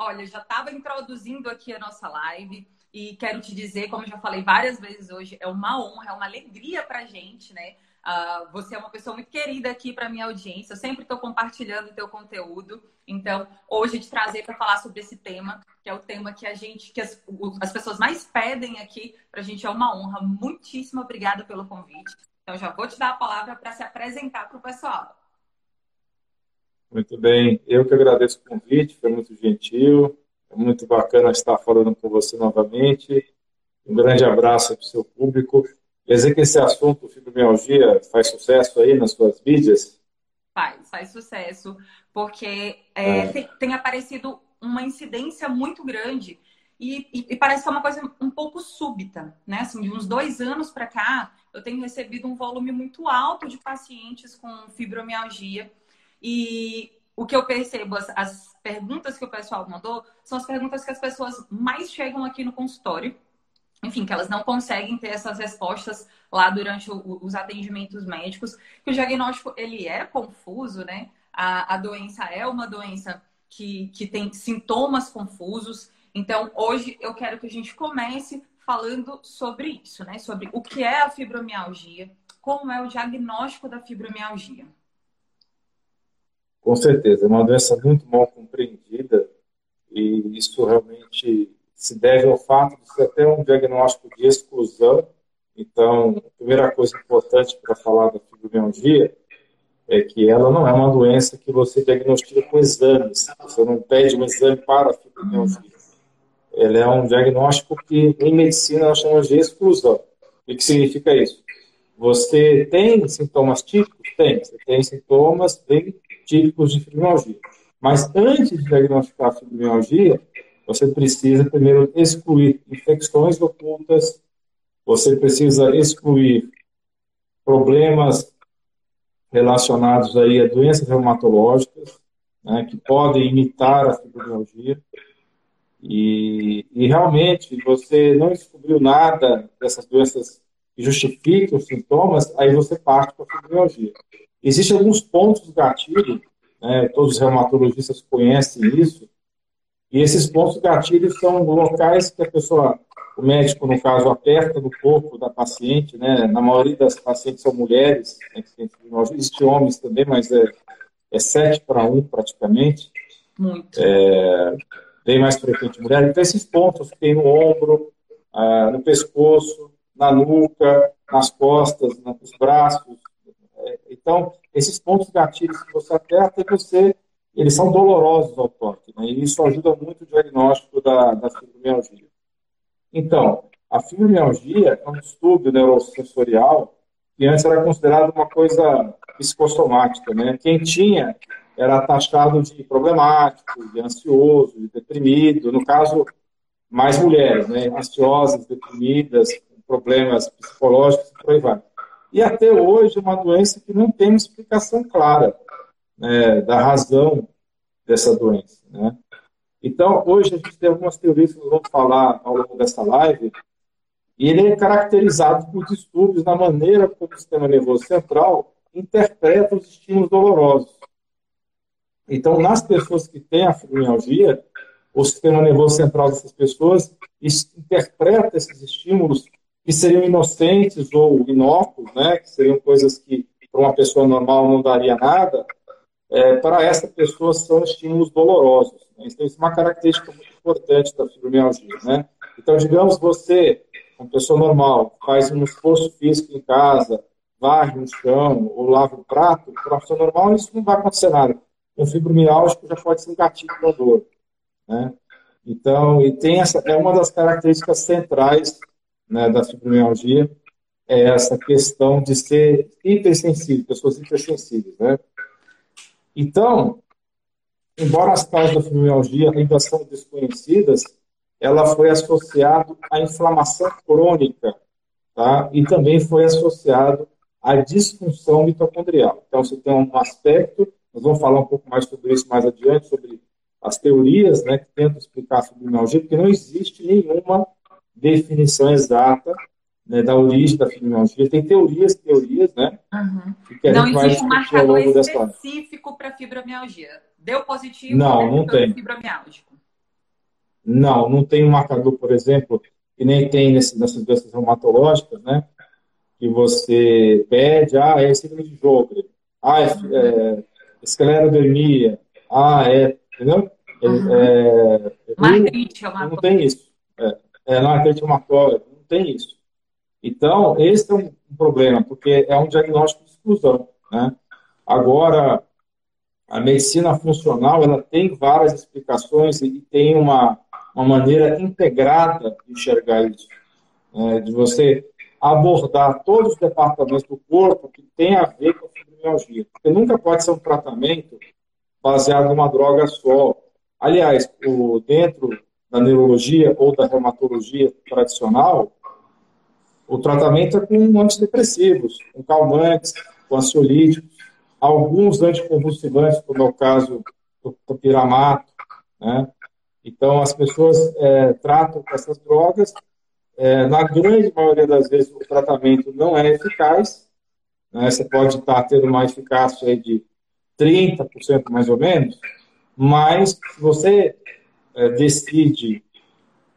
Olha, já estava introduzindo aqui a nossa live e quero te dizer, como eu já falei várias vezes hoje, é uma honra, é uma alegria pra gente, né? Você é uma pessoa muito querida aqui para minha audiência. Eu sempre estou compartilhando o teu conteúdo. Então, hoje te trazer para falar sobre esse tema, que é o tema que as pessoas mais pedem aqui. Para a gente é uma honra. Muitíssimo obrigada pelo convite. Então, já vou te dar a palavra para se apresentar para o pessoal. Muito bem. Eu que agradeço o convite. Foi muito gentil. É muito bacana estar falando com você novamente. Um grande abraço para o seu público. Quer dizer que esse assunto, fibromialgia, faz sucesso aí nas suas mídias? Faz sucesso, porque tem aparecido uma incidência muito grande e parece que é uma coisa um pouco súbita, né? Assim, de uns 2 anos para cá, eu tenho recebido um volume muito alto de pacientes com fibromialgia e o que eu percebo, as perguntas que o pessoal mandou são as perguntas que as pessoas mais chegam aqui no consultório. Enfim, que elas não conseguem ter essas respostas lá durante os atendimentos médicos, que o diagnóstico, ele é confuso, né? A doença é uma doença que tem sintomas confusos. Então, hoje eu quero que a gente comece falando sobre isso, né? Sobre o que é a fibromialgia, como é o diagnóstico da fibromialgia. Com certeza, é uma doença muito mal compreendida e isso realmente se deve ao fato de ser até um diagnóstico de exclusão. Então, a primeira coisa importante para falar da fibromialgia é que ela não é uma doença que você diagnostica com exames. Você não pede um exame para a fibromialgia. Ela é um diagnóstico que, em medicina, nós chamamos de exclusão. O que significa isso? Você tem sintomas típicos? Tem. Você tem sintomas bem típicos de fibromialgia. Mas, antes de diagnosticar a fibromialgia, você precisa primeiro excluir infecções ocultas, você precisa excluir problemas relacionados aí a doenças reumatológicas, né, que podem imitar a fibromialgia. E realmente, você não descobriu nada dessas doenças que justificam os sintomas, aí você parte para a fibromialgia. Existem alguns pontos gatilho, né, todos os reumatologistas conhecem isso, e esses pontos gatilhos são locais que a pessoa, o médico, no caso, aperta no corpo da paciente, né? Na maioria das pacientes são mulheres, né? Existem homens também, mas é 7 para 1 praticamente. Muito. Bem mais frequente mulher. Então, esses pontos que tem no ombro, no pescoço, na nuca, nas costas, nos braços. Então, esses pontos gatilhos que você aperta, eles são dolorosos ao toque, né? E isso ajuda muito o diagnóstico da fibromialgia. Então, a fibromialgia é um distúrbio neurosensorial que antes era considerado uma coisa psicossomática, né? Quem tinha era taxado de problemático, de ansioso, de deprimido, no caso, mais mulheres, né? Ansiosas, deprimidas, com problemas psicológicos e por aí vai. E até hoje é uma doença que não tem uma explicação clara, né, da razão dessa doença, né? Então, hoje a gente tem algumas teorias que nós vamos falar ao longo dessa live, e ele é caracterizado por distúrbios na maneira como o sistema nervoso central interpreta os estímulos dolorosos. Então, nas pessoas que têm a fibromialgia, o sistema nervoso central dessas pessoas interpreta esses estímulos que seriam inocentes ou inóculos, né, que seriam coisas que para uma pessoa normal não daria nada. Para essa pessoa são estímulos dolorosos, né? Então, isso é uma característica muito importante da fibromialgia, né? Então, digamos, você, uma pessoa normal, faz um esforço físico em casa, varre o chão ou lava o prato, para uma pessoa normal isso não vai acontecer nada. Um fibromialgico já pode ser um gatilho para dor, né? Então, é uma das características centrais, né, da fibromialgia, é essa questão de ser hipersensível, pessoas hipersensíveis, né? Então, embora as causas da fibromialgia ainda são desconhecidas, ela foi associada à inflamação crônica, tá? E também foi associada à disfunção mitocondrial. Então, você tem um aspecto, nós vamos falar um pouco mais sobre isso mais adiante, sobre as teorias, né, que tentam explicar a fibromialgia, porque não existe nenhuma definição exata, né, da origem da fibromialgia. Tem teorias, né? Uhum. Que não existe um marcador específico para fibromialgia. Deu positivo, não tem. Fibromialgico. Não, não tem um marcador, por exemplo, que nem tem nessas doenças reumatológicas, né? Que você pede, é síndrome de Sjögren, é esclerodermia, entendeu? Marcante reumatóide. Não tem isso. Marcante reumatóide, não tem isso. Então, esse é um problema, porque é um diagnóstico de exclusão, né? Agora, a medicina funcional, ela tem várias explicações e tem uma maneira integrada de enxergar isso, né? De você abordar todos os departamentos do corpo que tem a ver com a fibromialgia. Porque nunca pode ser um tratamento baseado numa droga só. Aliás, dentro da neurologia ou da reumatologia tradicional, o tratamento é com antidepressivos, com calmantes, com ansiolíticos, alguns anticonvulsivantes, como é o caso do piramato, né? Então, as pessoas tratam com essas drogas. Na grande maioria das vezes, o tratamento não é eficaz, né? Você pode estar tendo uma eficácia aí de 30% mais ou menos, mas se você decide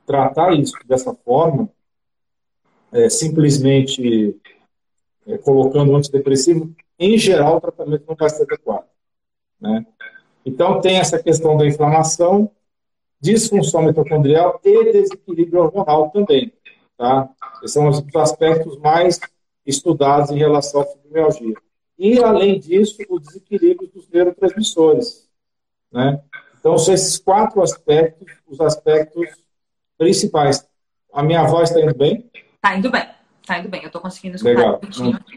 tratar isso dessa forma, simplesmente colocando um antidepressivo, em geral o tratamento não vai ser adequado, né? Então tem essa questão da inflamação, disfunção mitocondrial e desequilíbrio hormonal também, tá? Esses são os aspectos mais estudados em relação à fibromialgia. E, além disso, o desequilíbrio dos neurotransmissores, né? Então, são esses 4 aspectos, os aspectos principais. A minha voz está indo bem? Está indo bem, está indo bem. Eu estou conseguindo escutar. Legal.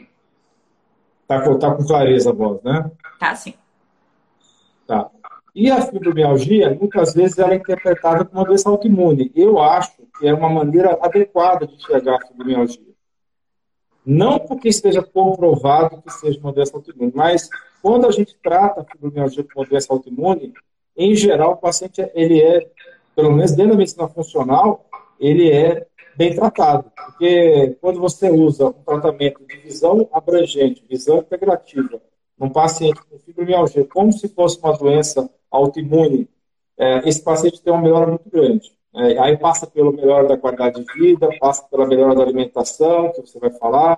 Está com clareza a voz, né? Tá, sim. Tá. E a fibromialgia, muitas vezes, ela é interpretada como uma doença autoimune. Eu acho que é uma maneira adequada de enxergar a fibromialgia. Não porque esteja comprovado que seja uma doença autoimune, mas quando a gente trata a fibromialgia como uma doença autoimune, em geral, o paciente, ele é, pelo menos dentro da medicina funcional, ele é bem tratado. Porque quando você usa um tratamento de visão abrangente, visão integrativa, num paciente com fibromialgia, como se fosse uma doença autoimune, esse paciente tem uma melhora muito grande. Aí passa pela melhora da qualidade de vida, passa pela melhora da alimentação, que você vai falar,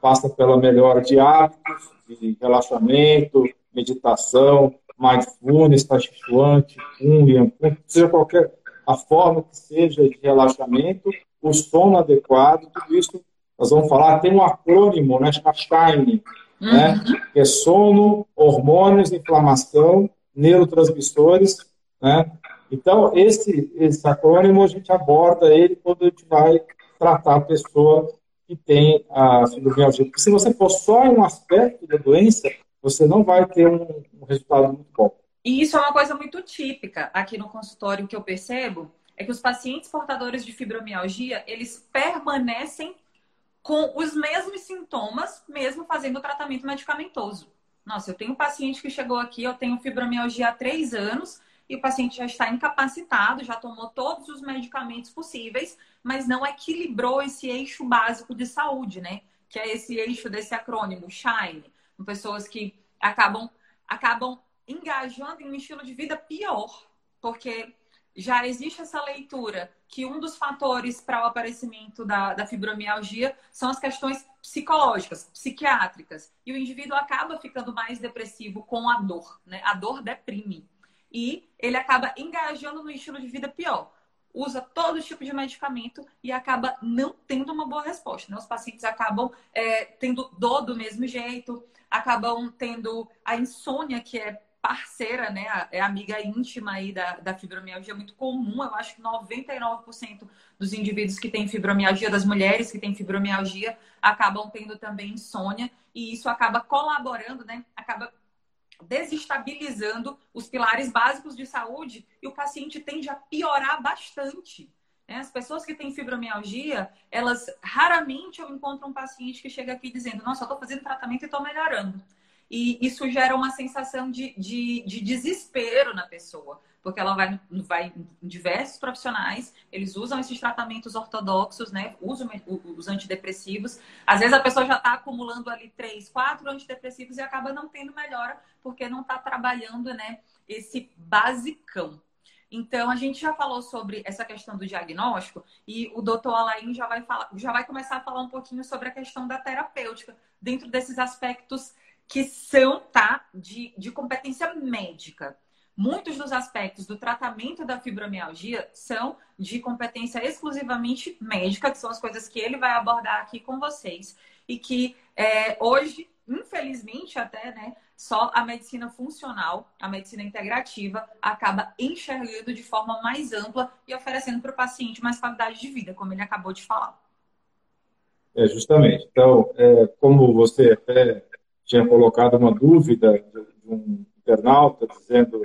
passa pela melhora de hábitos, de relaxamento, meditação, mindfulness, tai chi chuan, qigong, yanqing, seja qualquer a forma que seja de relaxamento, o sono adequado, tudo isso nós vamos falar. Tem um acrônimo, né, chamado SHINE, né, que é sono, hormônios, inflamação, neurotransmissores, né? Então, esse acrônimo, a gente aborda ele quando a gente vai tratar a pessoa que tem a fibromialgia. Porque se você for só em um aspecto da doença, você não vai ter um resultado muito bom. E isso é uma coisa muito típica aqui no consultório que eu percebo, é que os pacientes portadores de fibromialgia, eles permanecem com os mesmos sintomas, mesmo fazendo o tratamento medicamentoso. Nossa, eu tenho um paciente que chegou aqui, eu tenho fibromialgia há 3 anos, e o paciente já está incapacitado, já tomou todos os medicamentos possíveis, mas não equilibrou esse eixo básico de saúde, né? Que é esse eixo desse acrônimo, SHINE. Pessoas que acabam engajando em um estilo de vida pior, porque já existe essa leitura que um dos fatores para o aparecimento da fibromialgia são as questões psicológicas, psiquiátricas. E o indivíduo acaba ficando mais depressivo com a dor, né? A dor deprime. E ele acaba engajando no estilo de vida pior. Usa todo tipo de medicamento e acaba não tendo uma boa resposta, né? Os pacientes acabam tendo dor do mesmo jeito, acabam tendo a insônia, que é parceira, né? É amiga íntima aí da fibromialgia, muito comum. Eu acho que 99% dos indivíduos que têm fibromialgia, das mulheres que têm fibromialgia, acabam tendo também insônia. E isso acaba colaborando, né? Acaba desestabilizando os pilares básicos de saúde e o paciente tende a piorar bastante, né? As pessoas que têm fibromialgia, elas raramente eu encontro um paciente que chega aqui dizendo: nossa, eu tô fazendo tratamento e tô melhorando. E isso gera uma sensação de desespero na pessoa, porque ela vai em diversos profissionais, eles usam esses tratamentos ortodoxos, né? Usam os antidepressivos. Às vezes a pessoa já está acumulando ali 3, 4 antidepressivos e acaba não tendo melhora, porque não está trabalhando, né, esse basicão. Então, a gente já falou sobre essa questão do diagnóstico e o doutor Alain já vai começar a falar um pouquinho sobre a questão da terapêutica, dentro desses aspectos que são de competência médica. Muitos dos aspectos do tratamento da fibromialgia são de competência exclusivamente médica, que são as coisas que ele vai abordar aqui com vocês e que hoje, infelizmente até, né, só a medicina funcional, a medicina integrativa acaba enxergando de forma mais ampla e oferecendo para o paciente mais qualidade de vida, como ele acabou de falar. É, justamente. Então, como você até tinha colocado uma dúvida de um internauta dizendo,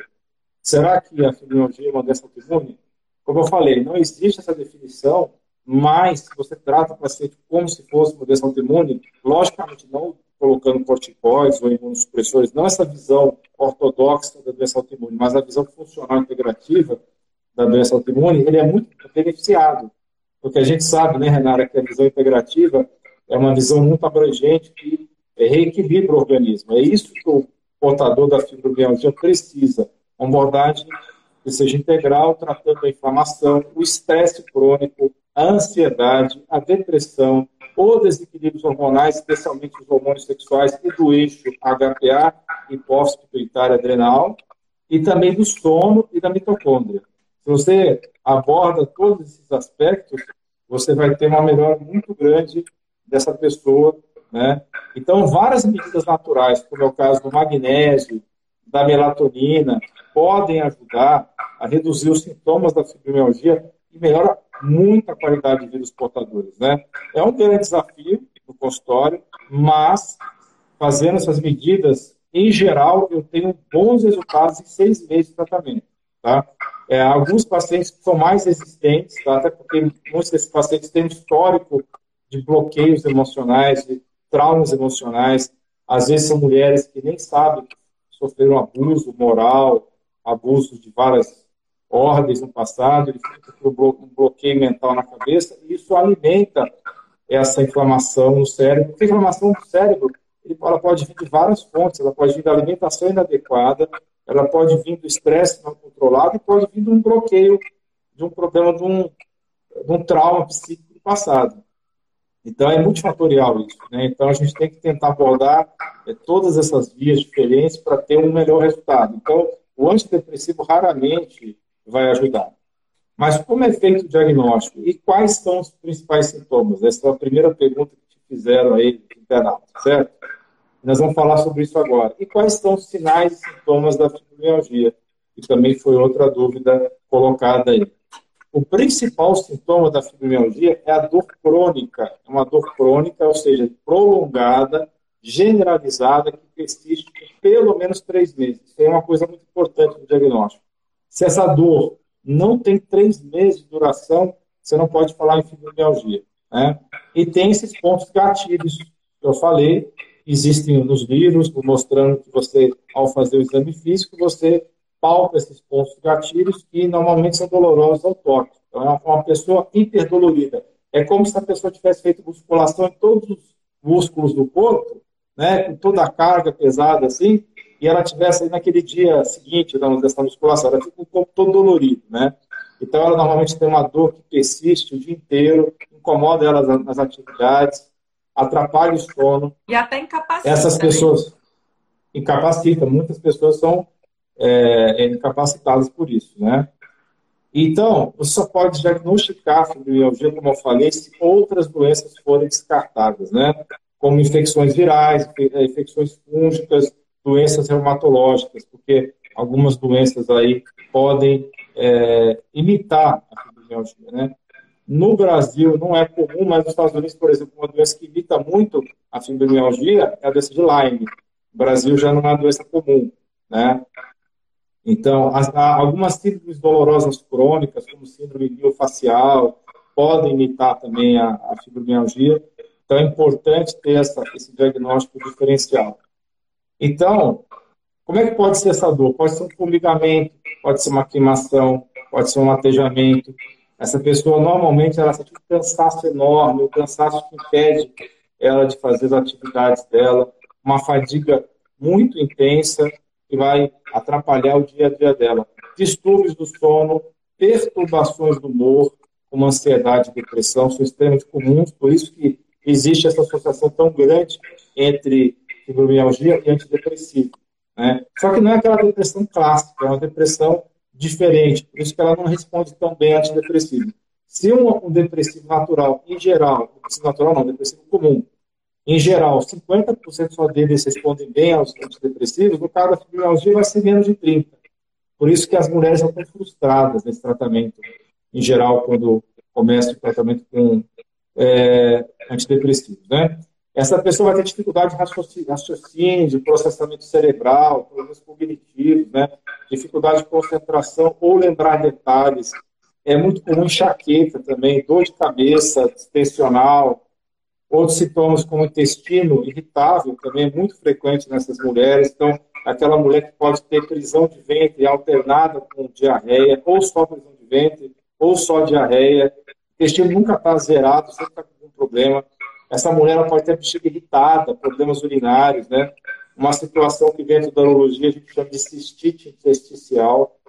será que a fibromialgia é uma doença autoimune? Como eu falei, não existe essa definição, mas se você trata o paciente como se fosse uma doença autoimune, logicamente não colocando corticoides ou imunossupressores, não essa visão ortodoxa da doença autoimune, mas a visão funcional integrativa da doença autoimune, ele é muito beneficiado. Porque a gente sabe, né, Renata, que a visão integrativa é uma visão muito abrangente que reequilibra o organismo. É isso que o portador da fibromialgia precisa. Uma abordagem que seja integral, tratando a inflamação, o estresse crônico, a ansiedade, a depressão, ou desequilíbrios hormonais, especialmente os hormônios sexuais e do eixo HPA, hipófise pituitária adrenal, e também do sono e da mitocôndria. Se você aborda todos esses aspectos, você vai ter uma melhora muito grande dessa pessoa, né? Então, várias medidas naturais, como é o caso do magnésio, da melatonina, podem ajudar a reduzir os sintomas da fibromialgia e melhora muita qualidade de vida dos portadores, né? É um grande desafio no consultório, mas fazendo essas medidas, em geral, eu tenho bons resultados em 6 meses de tratamento, tá? Alguns pacientes são mais resistentes, tá? Até porque muitos desses pacientes têm um histórico de bloqueios emocionais, de traumas emocionais. Às vezes são mulheres que nem sabem que sofreram abuso moral, abuso de várias ordens no passado, ele fica com um bloqueio mental na cabeça, e isso alimenta essa inflamação no cérebro. Porque a inflamação do cérebro, ela pode vir de várias fontes, ela pode vir da alimentação inadequada, ela pode vir do estresse não controlado, e pode vir de um bloqueio, de um problema, de um trauma psíquico do passado. Então, é multifatorial isso, né? Então, a gente tem que tentar abordar todas essas vias diferentes para ter um melhor resultado. Então, o antidepressivo raramente vai ajudar. Mas como é feito o diagnóstico? E quais são os principais sintomas? Essa é a primeira pergunta que te fizeram aí, internauta, certo? Nós vamos falar sobre isso agora. E quais são os sinais e sintomas da fibromialgia? Que também foi outra dúvida colocada aí. O principal sintoma da fibromialgia é a dor crônica. É uma dor crônica, ou seja, prolongada, generalizada, que persiste por pelo menos 3 meses. Isso é uma coisa muito importante no diagnóstico. Se essa dor não tem 3 meses de duração, você não pode falar em fibromialgia, né? E tem esses pontos gatilhos que eu falei, existem nos livros, mostrando que você, ao fazer o exame físico, você palpa esses pontos gatilhos que normalmente são dolorosos ao toque. Então, é uma pessoa hiperdolorida. É como se a pessoa tivesse feito musculação em todos os músculos do corpo, né? Com toda a carga pesada assim, e ela tivesse naquele dia seguinte dessa musculação, ela fica com o corpo todo dolorido, né? Então ela normalmente tem uma dor que persiste o dia inteiro, incomoda ela nas atividades, atrapalha o sono. E até incapacita. Essas pessoas incapacita, muitas pessoas são incapacitadas por isso, né? Então, você só pode diagnosticar a fibromialgia, como eu falei, se outras doenças forem descartadas, né? Como infecções virais, infecções fúngicas, doenças reumatológicas, porque algumas doenças aí podem imitar a fibromialgia, né? No Brasil não é comum, mas nos Estados Unidos, por exemplo, uma doença que imita muito a fibromialgia é a doença de Lyme. No Brasil já não é uma doença comum, né? Então, algumas síndromes dolorosas crônicas, como síndrome miofacial, podem imitar também a fibromialgia. Então, é importante ter esse diagnóstico diferencial. Então, como é que pode ser essa dor? Pode ser um formigamento, pode ser uma queimação, pode ser um latejamento. Essa pessoa, normalmente, ela sente um cansaço enorme, um cansaço que impede ela de fazer as atividades dela, uma fadiga muito intensa que vai atrapalhar o dia a dia dela. distúrbios do sono, perturbações do humor, como ansiedade e depressão, são extremamente comuns, por isso que existe essa associação tão grande entre fibromialgia e antidepressivo, né? Só que não é aquela depressão clássica, é uma depressão diferente, por isso que ela não responde tão bem a antidepressivo. Se um depressivo natural, em geral, depressivo natural não, depressivo comum, em geral, 50% só deles respondem bem aos antidepressivos, no caso da fibromialgia vai ser menos de 30%. Por isso que as mulheres já estão frustradas nesse tratamento, em geral, quando começa o tratamento com antidepressivos, né? Essa pessoa vai ter dificuldade de raciocínio, de processamento cerebral, problemas cognitivos, né? Dificuldade de concentração ou lembrar detalhes. É muito comum enxaqueca também, dor de cabeça, tensional, outros sintomas como intestino irritável também é muito frequente nessas mulheres. Então, aquela mulher que pode ter prisão de ventre alternada com diarreia, ou só prisão de ventre, ou só diarreia. O intestino nunca está zerado, sempre está com algum problema. Essa mulher ela pode ter bexiga irritada, problemas urinários, né? Uma situação que dentro da urologia a gente chama de cistite intersticial.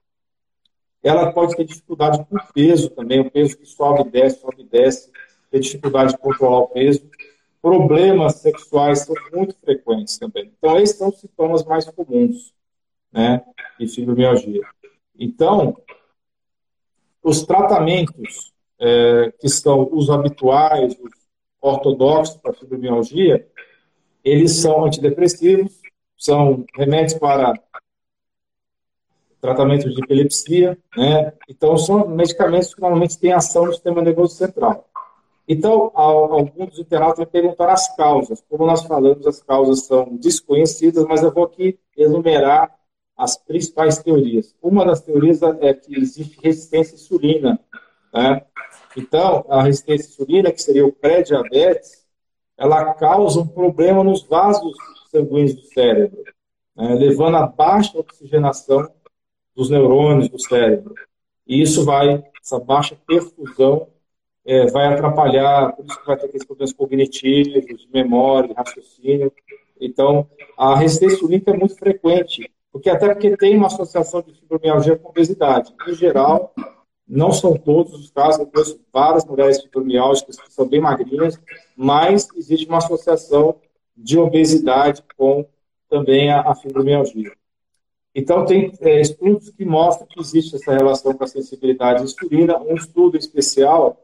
Ela pode ter dificuldade com o peso também, o peso que sobe e desce, ter dificuldade de controlar o peso. Problemas sexuais são muito frequentes também. Então, esses são os sintomas mais comuns, né, de fibromialgia. Então, os tratamentos que são os habituais, os ortodoxos para fibromialgia, eles são antidepressivos, são remédios para tratamento de epilepsia, né? Então, são medicamentos que normalmente têm ação no sistema nervoso central. Então, alguns dos internautas perguntaram as causas. Como nós falamos, as causas são desconhecidas, mas eu vou aqui enumerar as principais teorias. Uma das teorias é que existe resistência à insulina, né? Então, a resistência à insulina, que seria o pré-diabetes, ela causa um problema nos vasos sanguíneos do cérebro, né? Levando a baixa oxigenação dos neurônios do cérebro. E isso vai, essa baixa perfusão, vai atrapalhar, por isso que vai ter aqueles problemas cognitivos, de memória, de raciocínio. Então, a resistência insulínica é muito frequente, até porque tem uma associação de fibromialgia com obesidade. Em geral, não são todos os casos, eu conheço várias mulheres fibromialgicas que são bem magrinhas, mas existe uma associação de obesidade com também a fibromialgia. Então, tem estudos que mostram que existe essa relação com a sensibilidade à insulina. Um estudo especial,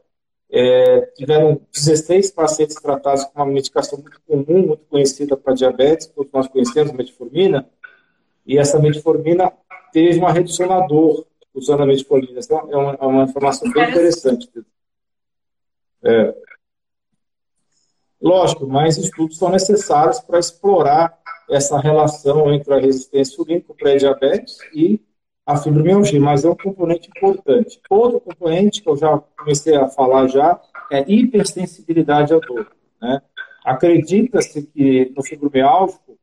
tiveram 16 pacientes tratados com uma medicação muito comum, muito conhecida para diabetes, todos nós conhecemos, metformina, e essa metformina teve uma redução na dor usando a metformina. Então, é uma informação bem interessante. Lógico, mas estudos são necessários para explorar essa relação entre a resistência insulínica, o pré-diabetes e a fibromialgia, mas é um componente importante. Outro componente que eu já comecei a falar é hipersensibilidade à dor, né? Acredita-se que no fibromialgico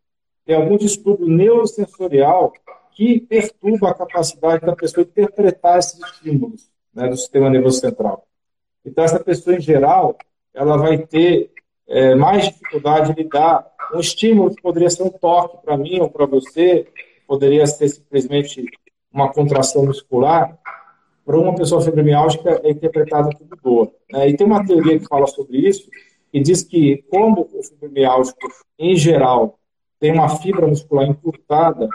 tem algum distúrbio neurosensorial que perturba a capacidade da pessoa interpretar esses estímulos, né, do sistema nervoso central. Então, essa pessoa, em geral, ela vai ter mais dificuldade de lidar um estímulo que poderia ser um toque para mim ou para você, poderia ser simplesmente uma contração muscular, para uma pessoa fibromialgica é interpretada como dor, né? E tem uma teoria que fala sobre isso, que diz que como o fibromialgico, em geral, tem uma fibra muscular encurtada,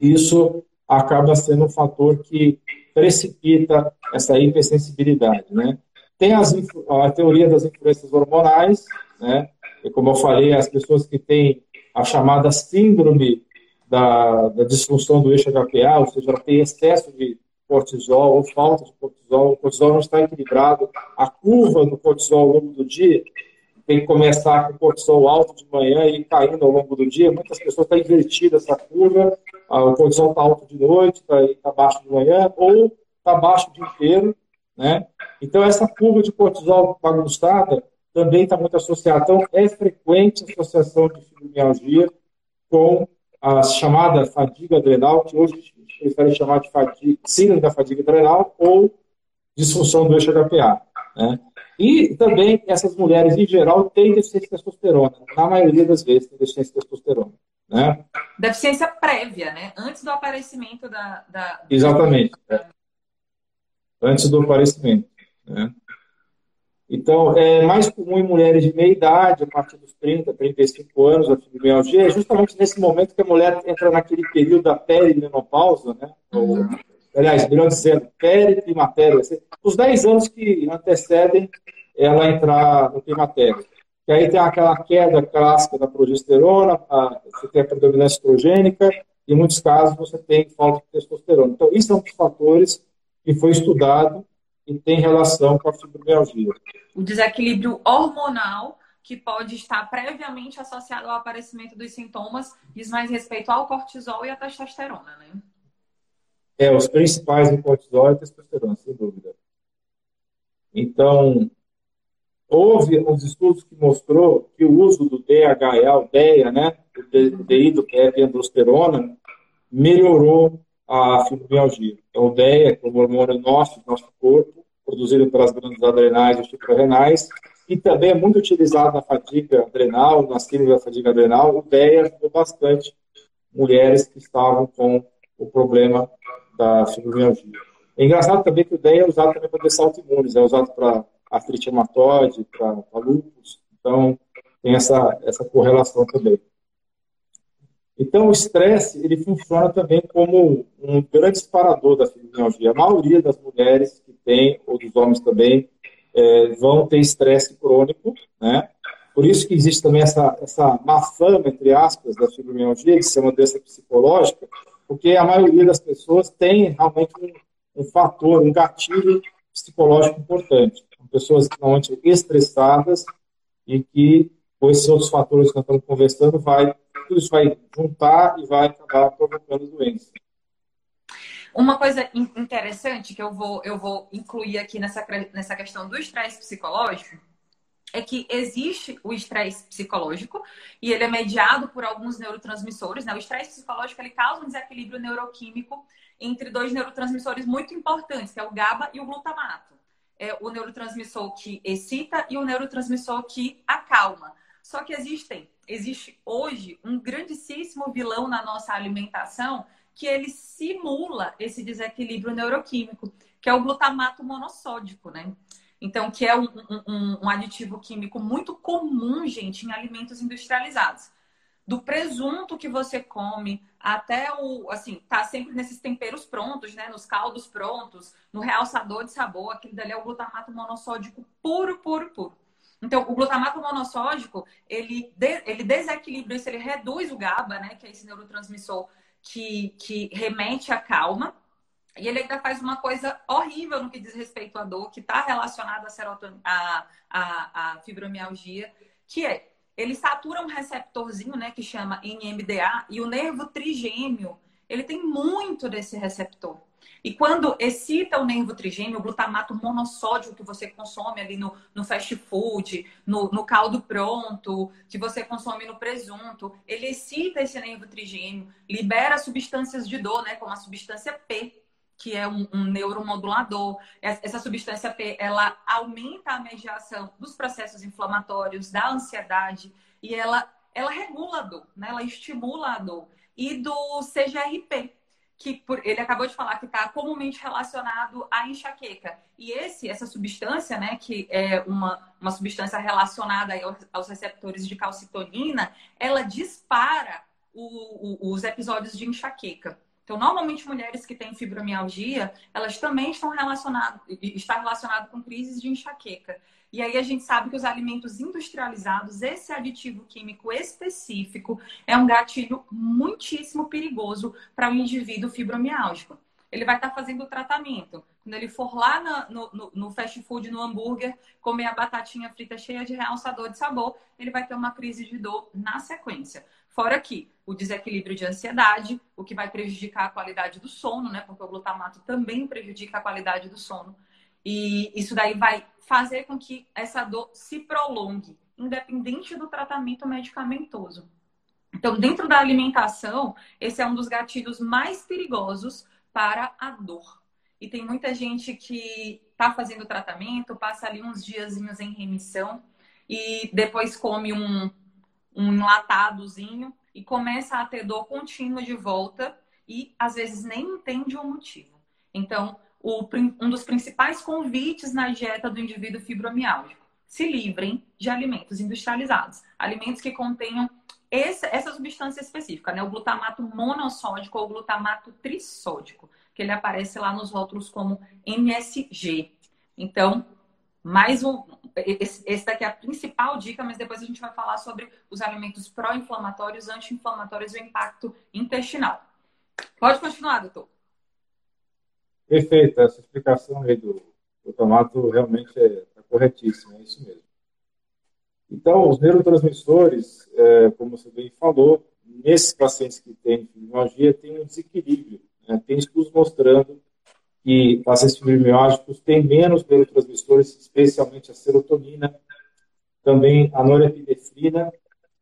isso acaba sendo um fator que precipita essa hipersensibilidade, né? Tem a teoria das influências hormonais, né? E como eu falei, as pessoas que têm a chamada síndrome da disfunção do eixo HPA, ou seja, ela tem excesso de cortisol ou falta de cortisol, o cortisol não está equilibrado, a curva do cortisol ao longo do dia tem que começar com o cortisol alto de manhã e caindo ao longo do dia, muitas pessoas estão invertidas essa curva, o cortisol está alto de noite, está baixo de manhã, ou está baixo o dia inteiro, né? Então, essa curva de cortisol bagunçada também está muito associada. Então, é frequente a associação de fibromialgia com a chamada fadiga adrenal, que hoje a gente prefere chamar de síndrome da fadiga adrenal ou disfunção do eixo HPA, né? E também essas mulheres, em geral, têm deficiência de testosterona. Na maioria das vezes, têm deficiência de testosterona, né? Deficiência prévia, né? Antes do aparecimento da... Exatamente. É. Antes do aparecimento, né? Então, é mais comum em mulheres de meia idade, a partir dos 30, 35 anos, a fibromialgia, é justamente nesse momento que a mulher entra naquele período da perimenopausa, né? Uhum. Aliás, melhor dizendo, perimatéria. Os 10 anos que antecedem ela entrar no climatério. E aí tem aquela queda clássica da progesterona, você tem a predominância estrogênica, e em muitos casos você tem falta de testosterona. Então, isso é um dos fatores que foi estudado e tem relação com a fibromialgia. O desequilíbrio hormonal que pode estar previamente associado ao aparecimento dos sintomas diz mais respeito ao cortisol e à testosterona, né? É, os principais do cortisol e testosterona, sem dúvida. Então, houve uns estudos que mostrou que o uso do DHEA, o DEA, né, o D-ribose melhorou a fibromialgia. Então, o DEA, que é um hormônio nosso, do nosso corpo, produzido pelas glândulas adrenais e suprarrenais, e também é muito utilizado na fadiga adrenal, na síndrome da fadiga adrenal. O DEA ajudou bastante mulheres que estavam com o problema da fibromialgia. É engraçado também que o DEA é usado também para doenças autoimunes, é usado para artrite reumatoide, para lúpus. Então, tem essa correlação também. Então, o estresse, ele funciona também como um grande disparador da fibromialgia. A maioria das mulheres que tem, ou dos homens também, vão ter estresse crônico, né? Por isso que existe também essa má fama, entre aspas, da fibromialgia, que é uma doença psicológica, porque a maioria das pessoas tem realmente um fator, um gatilho psicológico importante. São pessoas que estão estressadas e que, com esses outros fatores que nós estamos conversando, tudo isso vai juntar e vai acabar provocando doença. Uma coisa interessante que eu vou incluir aqui nessa questão do estresse psicológico é que existe o estresse psicológico e ele é mediado por alguns neurotransmissores, né? O estresse psicológico, ele causa um desequilíbrio neuroquímico entre dois neurotransmissores muito importantes, que é o GABA e o glutamato. É o neurotransmissor que excita e o neurotransmissor que acalma. Só que existe hoje um grandíssimo vilão na nossa alimentação que ele simula esse desequilíbrio neuroquímico, que é o glutamato monossódico, né? Então, que é um aditivo químico muito comum, gente, em alimentos industrializados. Do presunto que você come até tá sempre nesses temperos prontos, né? Nos caldos prontos, no realçador de sabor, aquilo dali é o glutamato monossódico puro, puro, puro. Então, o glutamato monossódico, ele desequilibra isso, ele reduz o GABA, né? Que é esse neurotransmissor que remete à calma. E ele ainda faz uma coisa horrível no que diz respeito à dor, que está relacionada à fibromialgia, que é, ele satura um receptorzinho, né, que chama NMDA, e o nervo trigêmeo, ele tem muito desse receptor. E quando excita o nervo trigêmeo, o glutamato monossódico que você consome ali no fast food, no caldo pronto, que você consome no presunto, ele excita esse nervo trigêmeo, libera substâncias de dor, né, como a substância P, que é um neuromodulador. Essa substância P, ela aumenta a mediação dos processos inflamatórios, da ansiedade, e ela regula a dor, né? Ela estimula a dor. E do CGRP, que ele acabou de falar que está comumente relacionado à enxaqueca. E essa substância, né, que é uma substância relacionada aos receptores de calcitonina, ela dispara os episódios de enxaqueca. Então, normalmente, mulheres que têm fibromialgia, elas também estão relacionadas com crises de enxaqueca. E aí a gente sabe que os alimentos industrializados, esse aditivo químico específico, é um gatilho muitíssimo perigoso para o indivíduo fibromialgico. Ele vai estar fazendo o tratamento. Quando ele for lá no fast food, no hambúrguer, comer a batatinha frita cheia de realçador de sabor, ele vai ter uma crise de dor na sequência. Fora aqui, o desequilíbrio de ansiedade, o que vai prejudicar a qualidade do sono, né? Porque o glutamato também prejudica a qualidade do sono. E isso daí vai fazer com que essa dor se prolongue, independente do tratamento medicamentoso. Então, dentro da alimentação, esse é um dos gatilhos mais perigosos para a dor. E tem muita gente que está fazendo tratamento, passa ali uns diazinhos em remissão e depois come um enlatadozinho e e começa a ter dor contínua de volta e às vezes nem entende o motivo. Então, um dos principais convites na dieta do indivíduo fibromialgico: se livrem de alimentos industrializados, alimentos que contenham essa substância específica, né? O glutamato monossódico ou glutamato trissódico, que ele aparece lá nos rótulos como MSG. Então, esse daqui é a principal dica, mas depois a gente vai falar sobre os alimentos pró-inflamatórios, anti-inflamatórios e o impacto intestinal. Pode continuar, doutor. Perfeito, essa explicação aí do glutamato realmente é corretíssima, é isso mesmo. Então, os neurotransmissores, como você bem falou, nesses pacientes que têm fibromialgia, tem um desequilíbrio, né? Tem estudos mostrando que pacientes fibromiálgicos têm menos neurotransmissores, especialmente a serotonina, também a norepinefrina,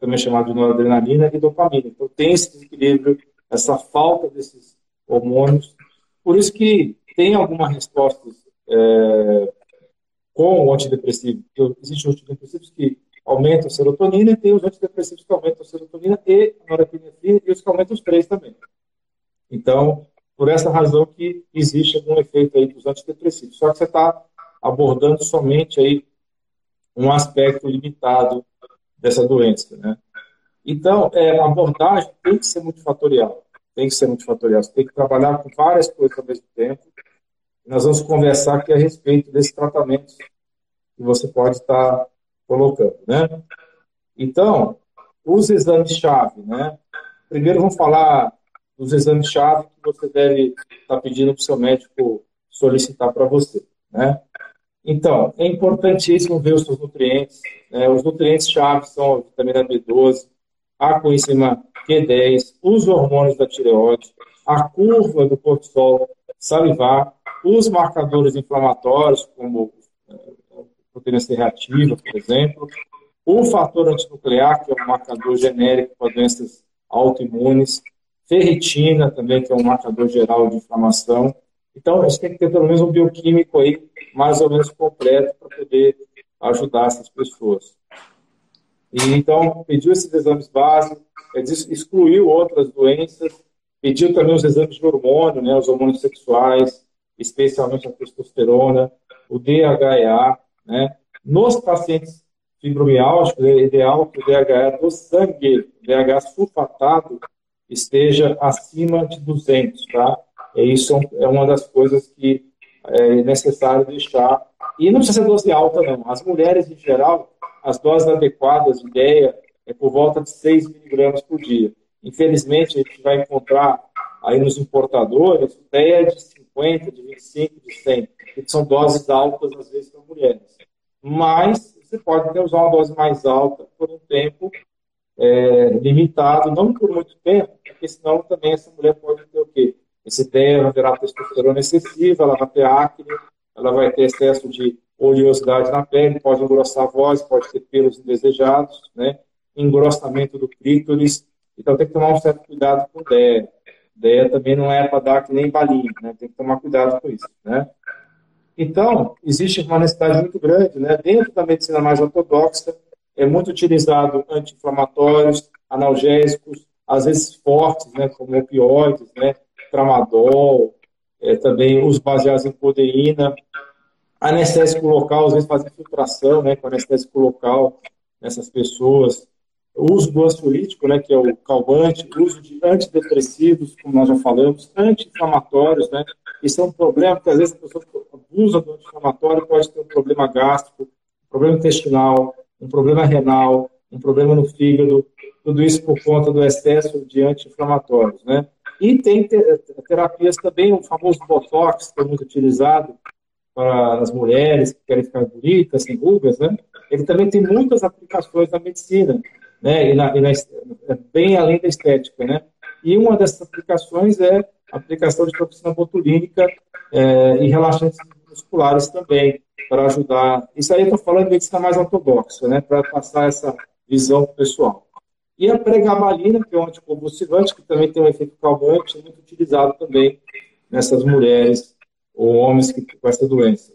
também chamada de noradrenalina, e dopamina. Então, tem esse desequilíbrio, essa falta desses hormônios. Por isso que tem algumas respostas com o antidepressivo. Existem os antidepressivos que aumentam a serotonina, e tem os antidepressivos que aumentam a serotonina e a norepinefrina, e os que aumentam os três também. Então, por essa razão que existe algum efeito aí dos antidepressivos. Só que você está abordando somente aí um aspecto limitado dessa doença, né? Então, a abordagem tem que ser multifatorial. Tem que ser multifatorial. Você tem que trabalhar com várias coisas ao mesmo tempo. Nós vamos conversar aqui a respeito desses tratamentos que você pode estar colocando, né? Então, os exames-chave, né? Primeiro vamos falar dos exames-chave que você deve estar pedindo para o seu médico solicitar para você, né? Então, é importantíssimo ver os seus nutrientes, né? Os nutrientes-chave são a vitamina B12, a coenzima Q10, os hormônios da tireoide, a curva do cortisol salivar, os marcadores inflamatórios, como proteína C reativa, por exemplo, o fator antinuclear, que é um marcador genérico para doenças autoimunes, ferritina também, que é um marcador geral de inflamação. Então, a gente tem que ter pelo menos um bioquímico aí, mais ou menos completo, para poder ajudar essas pessoas. E, então, pediu esses exames básicos, excluiu outras doenças, pediu também os exames de hormônio, né, os hormônios sexuais, especialmente a testosterona, o DHEA, né? Nos pacientes fibromiálgicos, é ideal que o DHEA do sangue, DHEA sulfatado, esteja acima de 200, tá? E isso é uma das coisas que é necessário deixar. E não precisa ser dose alta, não. As mulheres, em geral, as doses adequadas, ideia, é por volta de 6 miligramas por dia. Infelizmente, a gente vai encontrar aí nos importadores, ideia de 50, de 25, de 100, que são doses altas, às vezes, para mulheres. Mas você pode até usar uma dose mais alta por um tempo limitado, não por muito tempo, porque senão também essa mulher pode ter o quê? Essa ideia vai ter a testosterona excessiva, ela vai ter acne, ela vai ter excesso de oleosidade na pele, pode engrossar a voz, pode ter pelos indesejados, né? Engrossamento do clítoris. Então tem que tomar um certo cuidado com DHEA. DHEA também não é para dar que nem balinha, né? Tem que tomar cuidado com isso, né? Então, existe uma necessidade muito grande, né? Dentro da medicina mais ortodoxa, é muito utilizado anti-inflamatórios, analgésicos, às vezes fortes, né? Como opioides, né? Tramadol, também os baseados em codeína, anestésico local, às vezes fazem filtração, né? Com anestésico local nessas pessoas. O uso do ansiolítico, né, que é o calmante, o uso de antidepressivos, como nós já falamos, anti-inflamatórios, né, isso é um problema, porque às vezes a pessoa abusa do anti-inflamatório, pode ter um problema gástrico, um problema intestinal, um problema renal, um problema no fígado, tudo isso por conta do excesso de anti-inflamatórios, né. E tem terapias também, o famoso botox, que é muito utilizado para as mulheres que querem ficar bonitas, sem rugas, né, ele também tem muitas aplicações na medicina, né, bem além da estética, né? E uma dessas aplicações é a aplicação de toxina botulínica e relaxantes musculares também, para ajudar. Isso aí eu estou falando de medicina mais ortodoxa, né, para passar essa visão pro pessoal. E a pregabalina, que é um anticonvulsivante, que também tem um efeito calmante, muito utilizado também nessas mulheres ou homens com essa doença.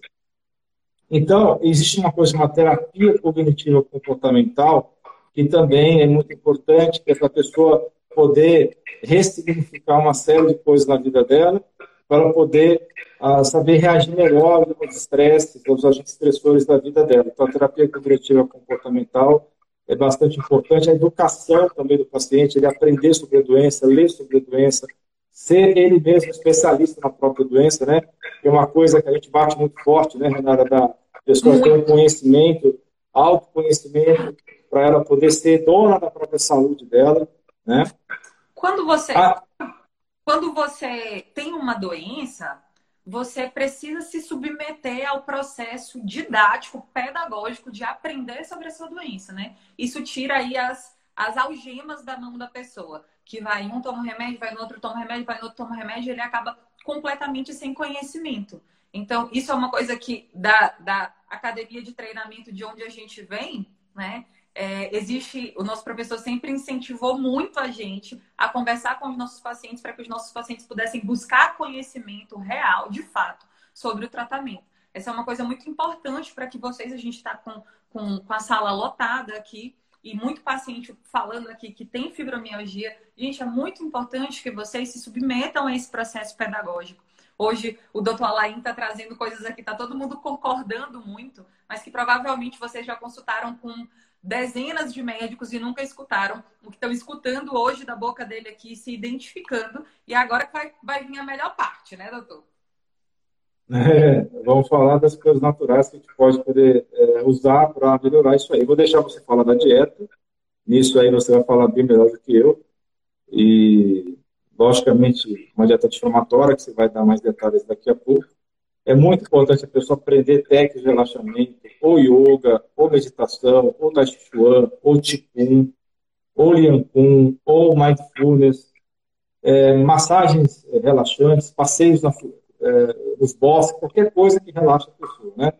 Então, existe uma coisa, uma terapia cognitiva comportamental, que também é muito importante que essa pessoa poder ressignificar uma série de coisas na vida dela para poder saber reagir melhor aos estresses, aos agentes estressores da vida dela. Então, a terapia cognitiva comportamental é bastante importante. A educação também do paciente, ele aprender sobre a doença, ler sobre a doença, ser ele mesmo especialista na própria doença, né? É uma coisa que a gente bate muito forte, né, Renata, da pessoa ter um conhecimento, autoconhecimento, para ela poder ser dona da própria saúde dela, né? Quando você tem uma doença, você precisa se submeter ao processo didático, pedagógico, de aprender sobre a sua doença, né? Isso tira aí as algemas da mão da pessoa, que vai um, toma um remédio, vai no outro, toma um remédio, vai no outro, toma um remédio, ele acaba completamente sem conhecimento. Então, isso é uma coisa que da academia de treinamento de onde a gente vem, né? O nosso professor sempre incentivou muito a gente a conversar com os nossos pacientes para que os nossos pacientes pudessem buscar conhecimento real, de fato, sobre o tratamento. Essa é uma coisa muito importante para que vocês, a gente está com a sala lotada aqui, e muito paciente falando aqui que tem fibromialgia. Gente, é muito importante que vocês se submetam a esse processo pedagógico. Hoje, o doutor Alain está trazendo coisas aqui, está todo mundo concordando muito, mas que provavelmente vocês já consultaram com dezenas de médicos e nunca escutaram. O que estão escutando hoje da boca dele aqui, se identificando, e agora vai vir a melhor parte, né, doutor? Vamos falar das coisas naturais que a gente pode poder usar para melhorar isso aí. Vou deixar você falar da dieta. Nisso aí você vai falar bem melhor do que eu. E, logicamente, uma dieta anti-inflamatória, que você vai dar mais detalhes daqui a pouco. É muito importante a pessoa aprender técnicas de relaxamento, ou yoga, ou meditação, ou tai chi chuan, ou qigong, ou liang kung, ou mindfulness, massagens relaxantes, passeios na nos bosques, qualquer coisa que relaxa a pessoa, né?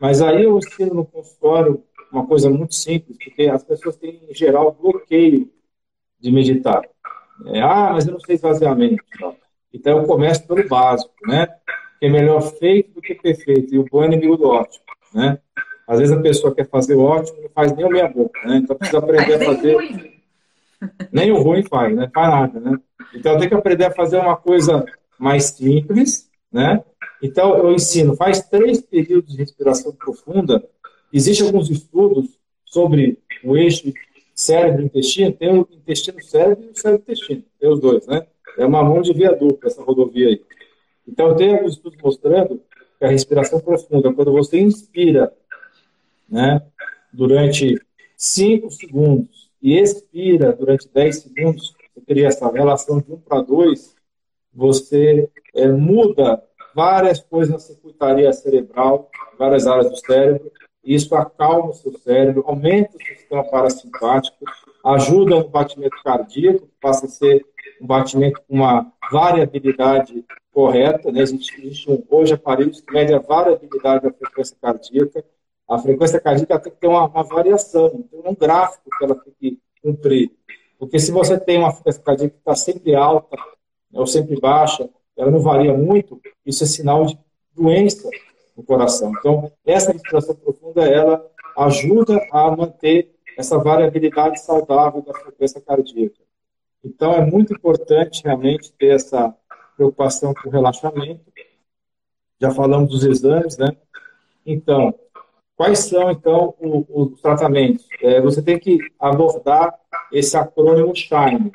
Mas aí eu ensino no consultório uma coisa muito simples, porque as pessoas têm, em geral, bloqueio de meditar. Mas eu não sei esvaziar a mente. Não. Então eu começo pelo básico, né? Que é melhor feito do que perfeito, e o bom é inimigo do ótimo, né? Às vezes a pessoa quer fazer o ótimo e não faz nem a meia boca, né? Então precisa aprender a fazer... Ruim. Nem o ruim faz, né? Faz nada, né? Então tem que aprender a fazer uma coisa mais simples, né? Então, eu ensino, faz 3 períodos de respiração profunda. Existem alguns estudos sobre o eixo cérebro-intestino. Tem o intestino-cérebro e o cérebro-intestino. Tem os dois, né? É uma mão de via dupla essa rodovia aí. Então, tem alguns estudos mostrando que a respiração profunda, quando você inspira, né, durante 5 segundos e expira durante 10 segundos, você cria essa relação de 1 para 2, você muda várias coisas na circuitaria cerebral, várias áreas do cérebro, e isso acalma o seu cérebro, aumenta o sistema parasimpático, ajuda no batimento cardíaco, que passa a ser um batimento com uma variabilidade correta, né? Existe hoje aparelhos que medem a variabilidade da frequência cardíaca. A frequência cardíaca tem que ter uma variação, tem um gráfico que ela tem que cumprir. Porque se você tem uma frequência cardíaca que está sempre alta, né, ou sempre baixa, ela não varia muito, isso é sinal de doença no coração. Então, essa respiração profunda, ela ajuda a manter essa variabilidade saudável da frequência cardíaca. Então, é muito importante realmente ter essa preocupação com o relaxamento. Já falamos dos exames, né? Então, quais são, então, os tratamentos? Você tem que abordar esse acrônimo SHINE.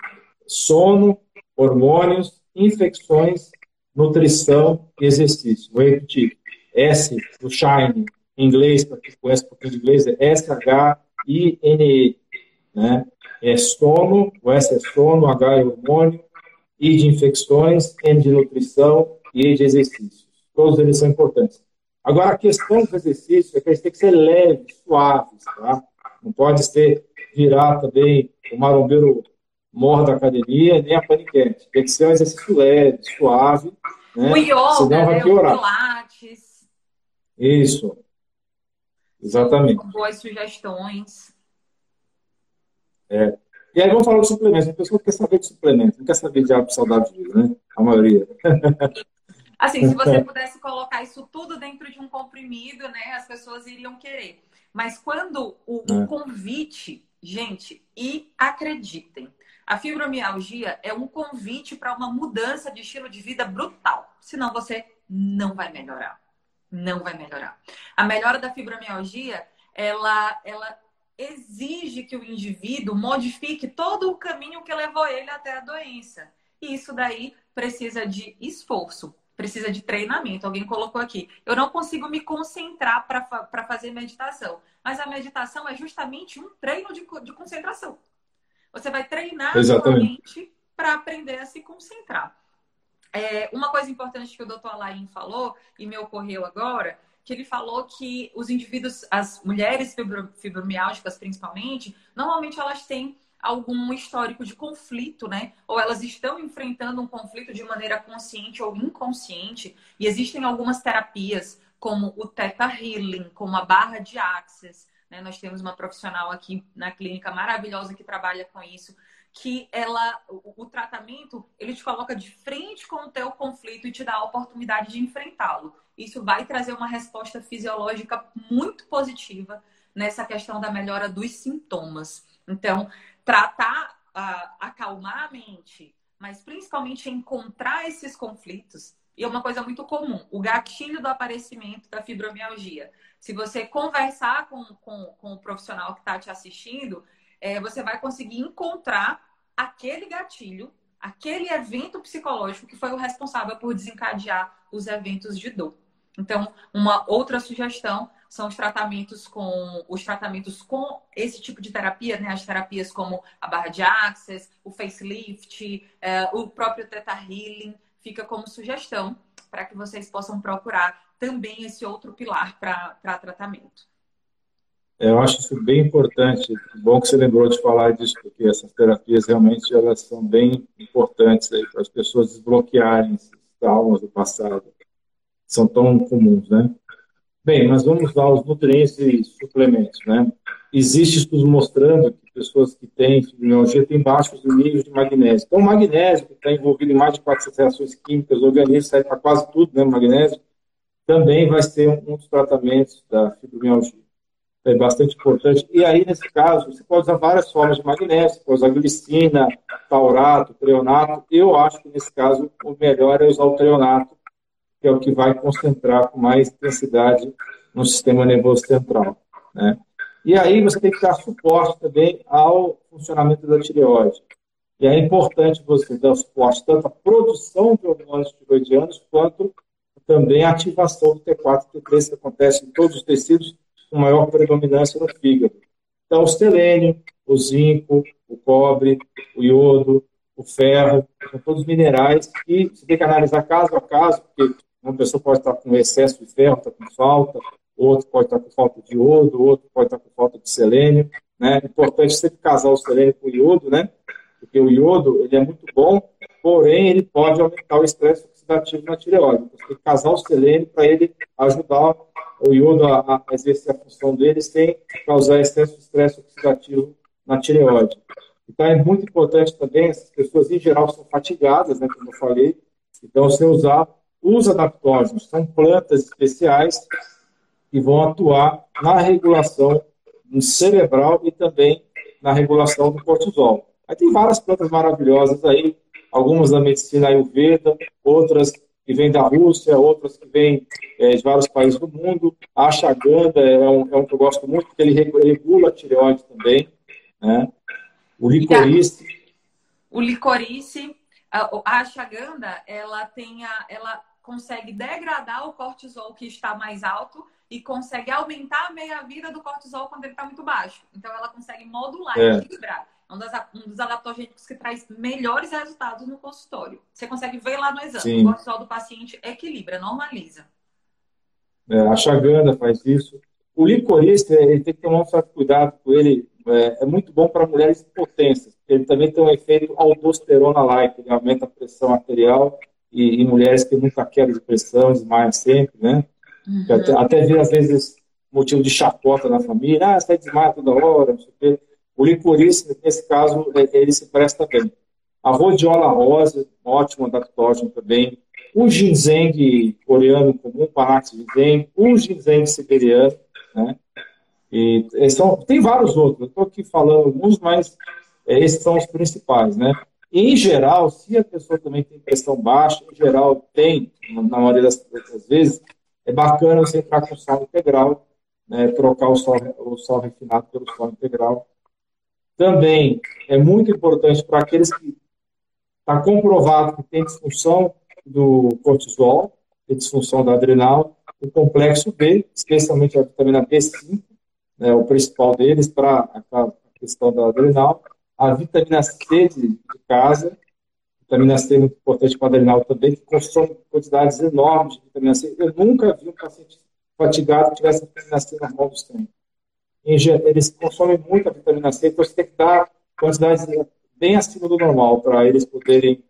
Sono, hormônios, infecções, nutrição e exercício. Vou repetir. S do SHINE, em inglês, para quem conhece um pouquinho de inglês, é S-H-I-N-E. Né? É sono, o S é sono, o H é hormônio, I de infecções, N de nutrição e E de exercícios. Todos eles são importantes. Agora, a questão dos exercícios é que eles têm que ser leves, suaves, tá? Não pode ser virar também o marombeiro morre da academia, nem a paniquete. Tem que ser um exercício leve, suave, né? O yoga, senão vai piorar. O pilates. Isso. Exatamente. São boas sugestões. E aí vamos falar de suplementos. A pessoa quer saber de suplementos, não quer saber de hábito saudável, né? A maioria. Assim, se você pudesse colocar isso tudo dentro de um comprimido, né? As pessoas iriam querer. Mas quando o convite Gente, e acreditem, a fibromialgia é um convite para uma mudança de estilo de vida brutal. Senão você não vai melhorar. Não vai melhorar. A melhora da fibromialgia, ela exige que o indivíduo modifique todo o caminho que levou ele até a doença. E isso daí precisa de esforço, precisa de treinamento. Alguém colocou aqui: eu não consigo me concentrar para fazer meditação. Mas a meditação é justamente um treino de concentração. Você vai treinar exatamente a mente para aprender a se concentrar. É, uma coisa importante que o doutor Alain falou, e me ocorreu agora, que ele falou que os indivíduos, as mulheres fibromialgicas principalmente, normalmente elas têm algum histórico de conflito, né? Ou elas estão enfrentando um conflito de maneira consciente ou inconsciente. E existem algumas terapias, como o Theta Healing, como a barra de Access, né? Nós temos uma profissional aqui na clínica maravilhosa que trabalha com isso, que ela, o tratamento, ele te coloca de frente com o teu conflito e te dá a oportunidade de enfrentá-lo. Isso vai trazer uma resposta fisiológica muito positiva nessa questão da melhora dos sintomas. Então, tratar, acalmar a mente, mas principalmente encontrar esses conflitos. E é uma coisa muito comum, o gatilho do aparecimento da fibromialgia. Se você conversar com o profissional que está te assistindo, você vai conseguir encontrar aquele gatilho, aquele evento psicológico que foi o responsável por desencadear os eventos de dor. Então, uma outra sugestão são os tratamentos com esse tipo de terapia, né? As terapias como a barra de Access, o facelift, o próprio Theta Healing. Fica como sugestão para que vocês possam procurar também esse outro pilar para tratamento. Eu acho isso bem importante. Bom que você lembrou de falar disso, porque essas terapias realmente elas são bem importantes para as pessoas desbloquearem esses traumas do passado. São tão comuns, né? Bem, mas vamos lá aos nutrientes e suplementos, né? Existem estudos mostrando que pessoas que têm fibromialgia têm baixos níveis de magnésio. Então, o magnésio, que está envolvido em mais de 400 reações químicas, o organismo sai para quase tudo, né? O magnésio também vai ser um dos tratamentos da fibromialgia. É bastante importante. E aí, nesse caso, você pode usar várias formas de magnésio. Você pode usar glicina, taurato, treonato. Eu acho que, nesse caso, o melhor é usar o treonato, que é o que vai concentrar com mais intensidade no sistema nervoso central, né? E aí você tem que dar suporte também ao funcionamento da tireoide. E é importante você dar suporte tanto à produção de hormônios tireoidianos, quanto também à ativação do T4 e T3, que acontece em todos os tecidos, com maior predominância no fígado. Então, o selênio, o zinco, o cobre, o iodo, o ferro, são todos minerais que você tem que analisar caso a caso, porque uma pessoa pode estar com excesso de ferro, está com falta, outro pode estar com falta de iodo, outro pode estar com falta de selênio, né? É importante sempre casar o selênio com o iodo, né? Porque o iodo, ele é muito bom, porém ele pode aumentar o estresse oxidativo na tireoide. Então, você tem que casar o selênio para ele ajudar o iodo a exercer a função dele sem causar excesso de estresse oxidativo na tireoide. Então, é muito importante também, essas pessoas em geral são fatigadas, né, como eu falei, então você usar os adaptógenos, são plantas especiais que vão atuar na regulação cerebral e também na regulação do cortisol. Aí tem várias plantas maravilhosas aí, algumas da medicina ayurveda, outras que vêm da Rússia, outras que vêm de vários países do mundo. A Ashwagandha é um que eu gosto muito, porque ele regula a tireoide também, né? O licorice. O licorice, a ashwagandha, ela consegue degradar o cortisol que está mais alto e consegue aumentar a meia-vida do cortisol quando ele está muito baixo. Então, ela consegue modular, equilibrar. Um dos adaptogênicos que traz melhores resultados no consultório. Você consegue ver lá no exame. Sim. O cortisol do paciente equilibra, normaliza. A ashwagandha faz isso. O licorice, ele tem que tomar um certo cuidado com ele. É muito bom para mulheres impotentes. Ele também tem um efeito aldosterona-like, ele aumenta a pressão arterial e mulheres que têm muita queda de pressão, desmaiam sempre, né? Uhum. Até vê, às vezes, motivo de chacota na família. Ah, você desmaia toda hora, não sei o quê. O licorice, nesse caso, ele se presta bem. A rhodiola rosa, ótimo adaptógeno também. O ginseng coreano comum, Panax ginseng. O ginseng siberiano, né? E são, tem vários outros, eu estou aqui falando alguns, mas esses são os principais, né? Em geral, se a pessoa também tem pressão baixa, em geral tem, na maioria das vezes, é bacana você entrar com sal integral, né, trocar o sal refinado pelo sal integral. Também é muito importante para aqueles que está comprovado que tem disfunção do cortisol, tem disfunção da adrenal, o complexo B, especialmente a vitamina B5, né, o principal deles para a questão da adrenal, a vitamina C de casa, vitamina C é muito importante para a adrenal também, que consome quantidades enormes de vitamina C. Eu nunca vi um paciente fatigado que tivesse vitamina C na mão do sangue. Eles consomem muita vitamina C, então você tem que dar quantidades bem acima do normal para eles poderem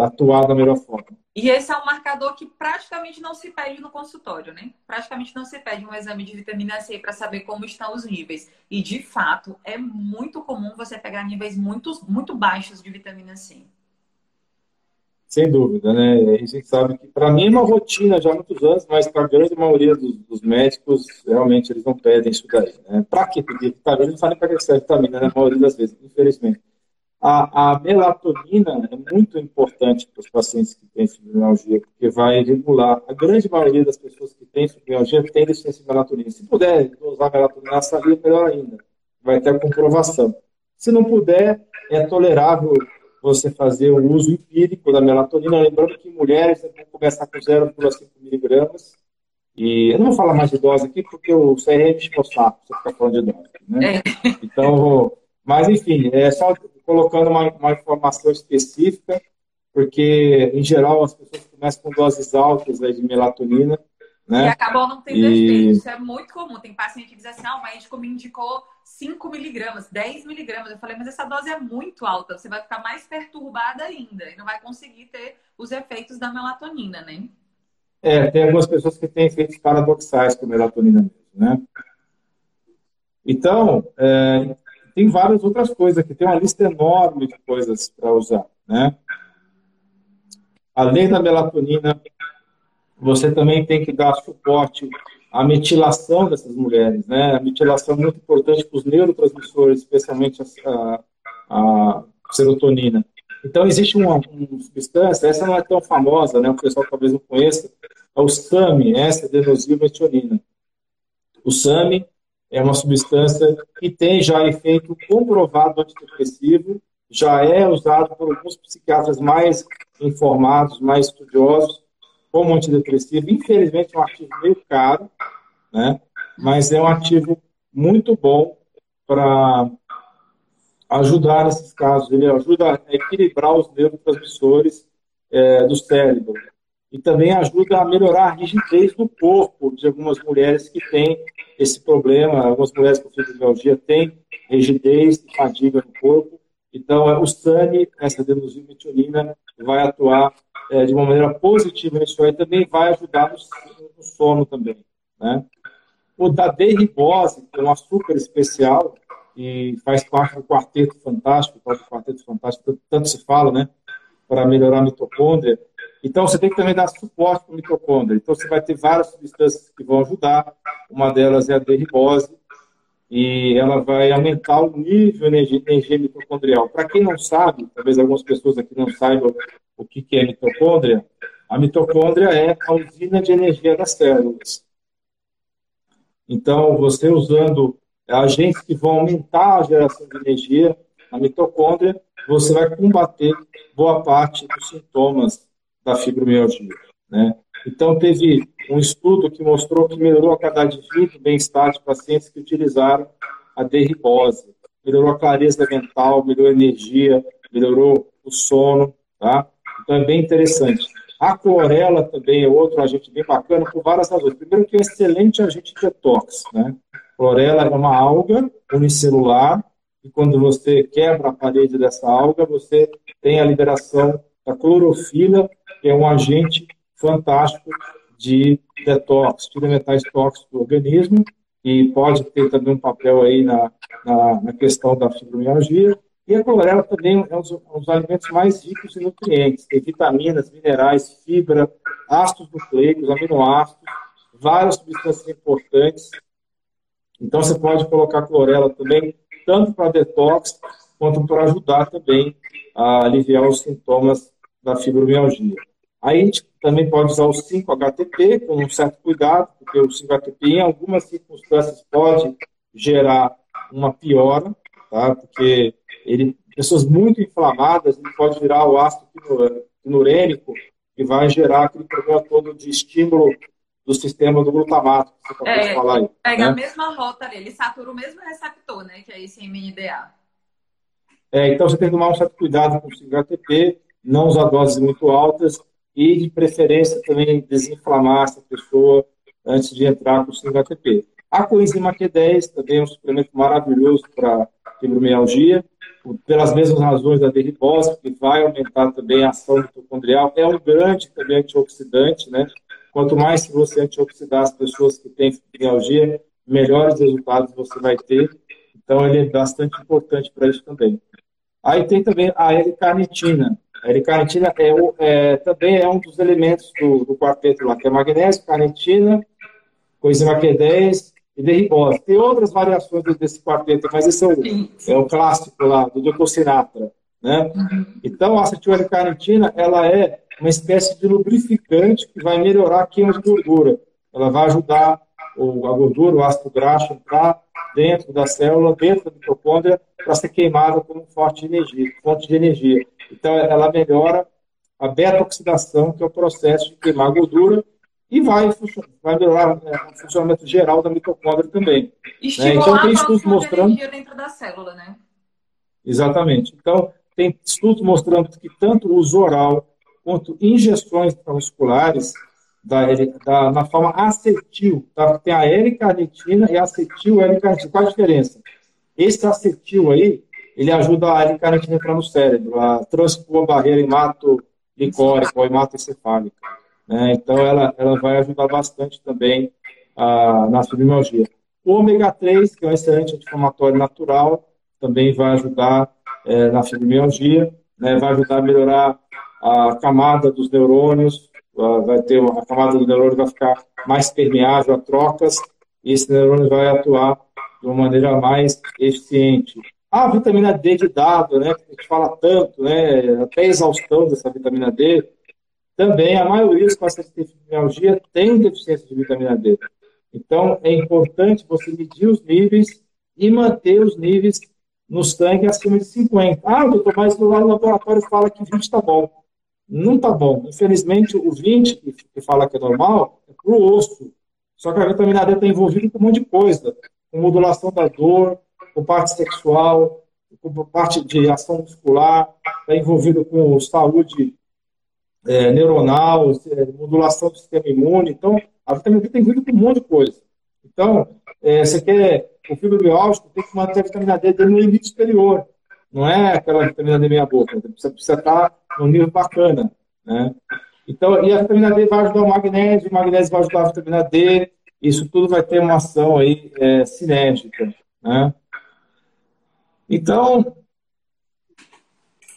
atuar da melhor forma. E esse é um marcador que praticamente não se pede no consultório, né? Praticamente não se pede um exame de vitamina C para saber como estão os níveis. E, de fato, é muito comum você pegar níveis muito baixos de vitamina C. Sem dúvida, né? A gente sabe que, para mim, é uma rotina já há muitos anos, mas para a grande maioria dos médicos, realmente, eles não pedem isso daí, né? Para que pedir vitamina? Eles não sabem para que serve vitamina, né? Na maioria das vezes, infelizmente. A melatonina é muito importante para os pacientes que têm fibromialgia, porque vai regular. A grande maioria das pessoas que têm fibromialgia tem deficiência de melatonina. Se puder usar melatonina na saliva, melhor ainda. Vai ter a comprovação. Se não puder, é tolerável você fazer o uso empírico da melatonina. Lembrando que em mulheres é bom começar com 0,5 miligramas. E eu não vou falar mais de dose aqui, porque o CRM enche o saco, você fica falando de dose, né? Então, mas enfim, é só colocando uma informação específica, porque, em geral, as pessoas começam com doses altas de melatonina, né? E acabam não tendo efeito. Isso é muito comum. Tem paciente que diz assim, ah, o médico me indicou 5 miligramas, 10 miligramas. Eu falei, mas essa dose é muito alta, você vai ficar mais perturbada ainda e não vai conseguir ter os efeitos da melatonina, né? É, tem algumas pessoas que têm efeitos paradoxais com melatonina mesmo, né? Então, tem várias outras coisas aqui. Tem uma lista enorme de coisas para usar, né? Além da melatonina, você também tem que dar suporte à metilação dessas mulheres, né? A metilação é muito importante para os neurotransmissores, especialmente a serotonina. Então, existe uma substância, essa não é tão famosa, né? O pessoal talvez não conheça, é o SAMe, essa adenosina-metionina. O SAMe é uma substância que tem já efeito comprovado antidepressivo, já é usado por alguns psiquiatras mais informados, mais estudiosos, como antidepressivo. Infelizmente, é um ativo meio caro, né? Mas é um ativo muito bom para ajudar nesses casos. Ele ajuda a equilibrar os neurotransmissores do cérebro. E também ajuda a melhorar a rigidez do corpo de algumas mulheres que têm esse problema. Algumas mulheres com fibromialgia têm rigidez, fadiga no corpo. Então, o SAMe, essa adenosina-metionina, vai atuar de uma maneira positiva nisso aí. Também vai ajudar no sono também, né? O da D-ribose, que é um açúcar especial e faz parte do quarteto fantástico, tanto se fala, né? Para melhorar a mitocôndria. Então, você tem que também dar suporte para a mitocôndria. Então, você vai ter várias substâncias que vão ajudar. Uma delas é a D-ribose. E ela vai aumentar o nível de energia mitocondrial. Para quem não sabe, talvez algumas pessoas aqui não saibam o que é mitocôndria. A mitocôndria é a usina de energia das células. Então, você usando agentes que vão aumentar a geração de energia na mitocôndria, você vai combater boa parte dos sintomas da fibromialgia, né? Então, teve um estudo que mostrou que melhorou a qualidade de vida e bem-estar de pacientes que utilizaram a D-ribose. Melhorou a clareza mental, melhorou a energia, melhorou o sono, tá? Então, é bem interessante. A chlorella também é outro agente bem bacana por várias razões. Primeiro que é um excelente agente detox, né? Chlorella é uma alga unicelular e quando você quebra a parede dessa alga, você tem a liberação da clorofila, que é um agente fantástico de detox, tira metais tóxicos do organismo, e pode ter também um papel aí na questão da fibromialgia. E a chlorella também é um dos alimentos mais ricos em nutrientes, tem vitaminas, minerais, fibra, ácidos nucleicos, aminoácidos, várias substâncias importantes. Então você pode colocar clorela também, tanto para detox, quanto para ajudar também a aliviar os sintomas da fibromialgia. Aí a gente também pode usar o 5-HTP com um certo cuidado, porque o 5-HTP em algumas circunstâncias pode gerar uma piora, tá? Porque ele, pessoas muito inflamadas, ele pode virar o ácido quinurênico, que vai gerar aquele problema todo de estímulo do sistema do glutamato, que você acabou de falar aí. Pega, né? A mesma rota ali, ele satura o mesmo receptor, né? Que é esse MNDA. Então você tem que tomar um certo cuidado com o 5-HTP, não usar doses muito altas e, de preferência, também desinflamar essa pessoa antes de entrar com o 5-HTP. A coenzima Q10 também é um suplemento maravilhoso para fibromialgia, pelas mesmas razões da D-ribose, que vai aumentar também a ação mitocondrial. É um grande também antioxidante, né? Quanto mais você antioxidar as pessoas que têm fibromialgia, melhores resultados você vai ter. Então, ele é bastante importante para isso também. Aí tem também a L-carnitina. A L-carnitina também é um dos elementos do quarteto lá, que é magnésio, carnitina, coenzima Q10 e D-ribose. Tem outras variações desse quarteto, mas esse é o clássico lá, do Dr. Sinatra, né? Então, a acetil-L-carnitina, ela é uma espécie de lubrificante que vai melhorar a queima de gordura. Ela vai ajudar a gordura, o ácido graxo, para dentro da célula, dentro da mitocôndria, para ser queimada como fonte de energia. Então, ela melhora a beta-oxidação, que é o processo de queimar a gordura, e vai melhorar, né, o funcionamento geral da mitocôndria também. Né? Então, tem estudos mostrando... De dentro da célula, né? Exatamente. Então, tem estudos mostrando que tanto o uso oral quanto injeções musculares na forma acetil, tá? Tem a L-carnitina e acetil-L-carnitina. Qual a diferença? Esse acetil aí, ele ajuda a L-carnitina a entrar no cérebro, a transpor a barreira hemato-licórica ou hematoencefálica, né? Então, ela vai ajudar bastante também na fibromialgia. O ômega 3, que é um excelente anti-inflamatório natural, também vai ajudar na fibromialgia, né? Vai ajudar a melhorar a camada dos neurônios, a camada do neurônio vai ficar mais permeável a trocas, e esse neurônio vai atuar de uma maneira mais eficiente. A vitamina D de dado, né, que a gente fala tanto, né, até exaustão dessa vitamina D, também a maioria dos pacientes que têm fibromialgia tem deficiência de vitamina D. Então, é importante você medir os níveis e manter os níveis no sangue acima de 50. Ah, doutor, mas lá no laboratório fala que 20 está bom. Não está bom. Infelizmente, o 20, que fala que é normal, é para o osso. Só que a vitamina D está envolvida com um monte de coisa. Com modulação da dor, com parte sexual, com parte de ação muscular, está envolvida com saúde neuronal, modulação do sistema imune. Então, a vitamina D está envolvida com um monte de coisa. Então, você quer o fibromialgia, tem que manter a vitamina D no limite superior. Não é aquela vitamina D meia boca. Você precisa estar num nível bacana, né? Então, e a vitamina D vai ajudar o magnésio vai ajudar a vitamina D. Isso tudo vai ter uma ação aí sinérgica, né? Então,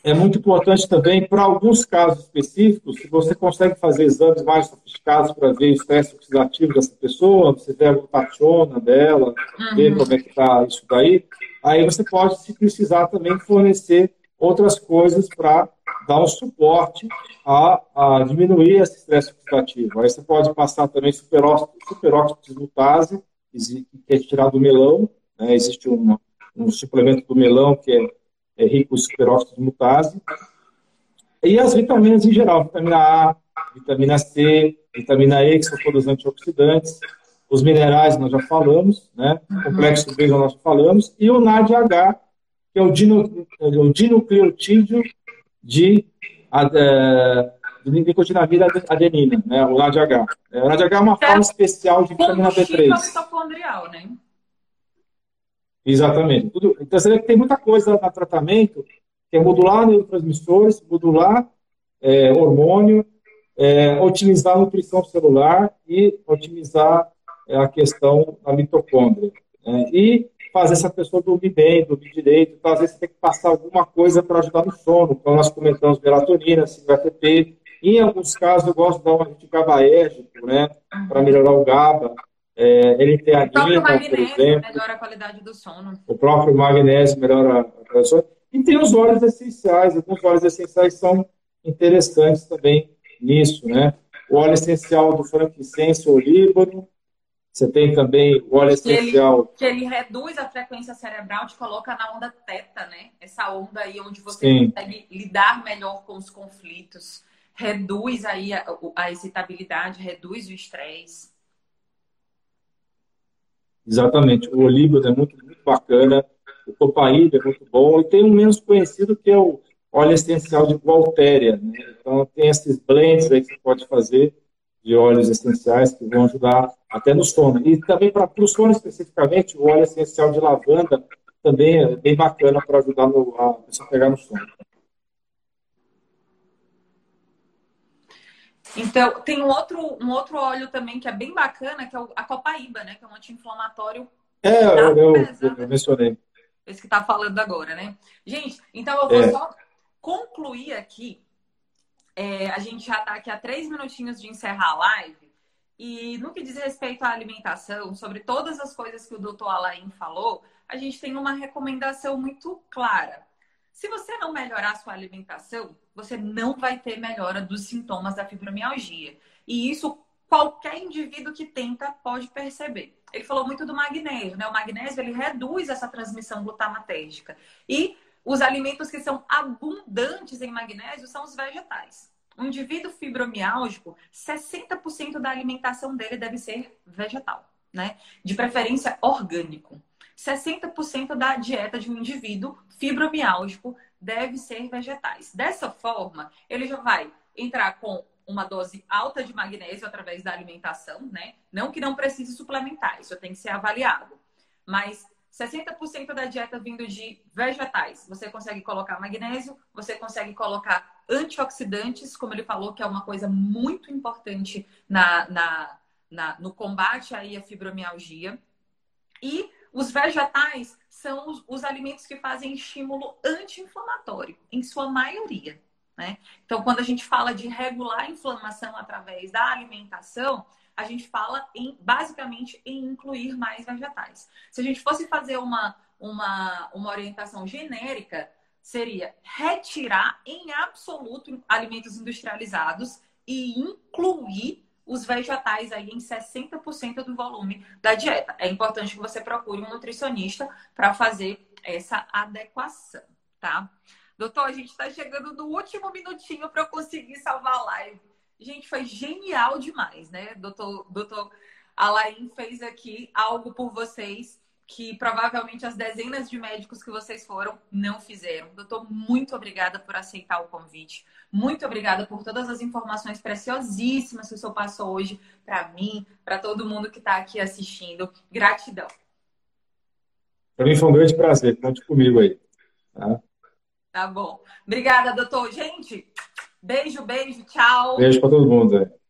é muito importante também, para alguns casos específicos, se você consegue fazer exames mais sofisticados para ver o estresse oxidativo dessa pessoa, você vê a glutationa dela, ver como é que está isso daí, aí você pode, se precisar, também fornecer outras coisas para dar um suporte a diminuir esse estresse oxidativo. Aí você pode passar também superóxido de glutase, que é tirado do melão, né? Existe um suplemento do melão que é rico em superóxido de glutase. E as vitaminas em geral, vitamina A, vitamina C, vitamina E, que são todos antioxidantes. Os minerais nós já falamos, né? O complexo B nós já falamos. E o NADH, que é o dinucleotídeo de nicotinamida adenina, né? O NADH. O NADH é uma forma especial de vitamina B3. Mitocondrial, né? Exatamente. Então, você vê que tem muita coisa no tratamento, que é modular neurotransmissores, modular hormônio, otimizar a nutrição celular e otimizar a questão da mitocôndria. Né? E fazer essa pessoa dormir bem, dormir direito. Então, às vezes, você tem que passar alguma coisa para ajudar no sono, como nós comentamos, melatonina, 5-HTP. Em alguns casos, eu gosto de dar um antigabaérgico, né, para melhorar o GABA. LTA-guina, por exemplo. Melhora a qualidade do sono. O próprio magnésio melhora a qualidade do sono. E tem os óleos essenciais. Alguns óleos essenciais são interessantes também nisso, né? O óleo essencial do frankincense, olíbano. Você tem também o óleo essencial... Que ele reduz a frequência cerebral, te coloca na onda teta, né? Essa onda aí onde você consegue lidar melhor com os conflitos. Reduz aí a excitabilidade, reduz o estresse. Exatamente. O olíbano é muito, muito bacana. O copaíba é muito bom. E tem um menos conhecido que é o óleo essencial de Gualtéria, né? Então tem esses blends aí que você pode fazer de óleos essenciais que vão ajudar até no sono. E também para o sono especificamente, o óleo essencial de lavanda também é bem bacana para ajudar a pessoa a pegar no sono. Então, tem um outro óleo também que é bem bacana, que é a copaíba, né? Que é um anti-inflamatório. Eu mencionei. Esse que tá falando agora, né? Gente, então eu vou só concluir aqui. A gente já tá aqui há 3 minutinhos de encerrar a live. E no que diz respeito à alimentação, sobre todas as coisas que o doutor Alain falou, a gente tem uma recomendação muito clara. Se você não melhorar a sua alimentação, você não vai ter melhora dos sintomas da fibromialgia. E isso qualquer indivíduo que tenta pode perceber. Ele falou muito do magnésio, né? O magnésio, ele reduz essa transmissão glutamatérgica. E os alimentos que são abundantes em magnésio são os vegetais. Um indivíduo fibromiálgico, 60% da alimentação dele deve ser vegetal, né? De preferência orgânico. 60% da dieta de um indivíduo fibromiálgico deve ser vegetais. Dessa forma, ele já vai entrar com uma dose alta de magnésio através da alimentação, né? Não que não precise suplementar, isso tem que ser avaliado. Mas 60% da dieta vindo de vegetais, você consegue colocar magnésio, você consegue colocar antioxidantes, como ele falou, que é uma coisa muito importante no combate aí à fibromialgia. E os vegetais são os alimentos que fazem estímulo anti-inflamatório, em sua maioria, né? Então, quando a gente fala de regular a inflamação através da alimentação, a gente fala basicamente em incluir mais vegetais. Se a gente fosse fazer uma orientação genérica, seria retirar em absoluto alimentos industrializados e incluir os vegetais aí em 60% do volume da dieta. É importante que você procure um nutricionista para fazer essa adequação, tá? Doutor, a gente está chegando no último minutinho para eu conseguir salvar a live. Gente, foi genial demais, né? Doutor Alain fez aqui algo por vocês que provavelmente as dezenas de médicos que vocês foram não fizeram. Doutor, muito obrigada por aceitar o convite. Muito obrigada por todas as informações preciosíssimas que o senhor passou hoje para mim, para todo mundo que está aqui assistindo. Gratidão. Para mim foi um grande prazer. Conte comigo aí. Tá bom. Obrigada, doutor. Gente, beijo, tchau. Beijo para todo mundo.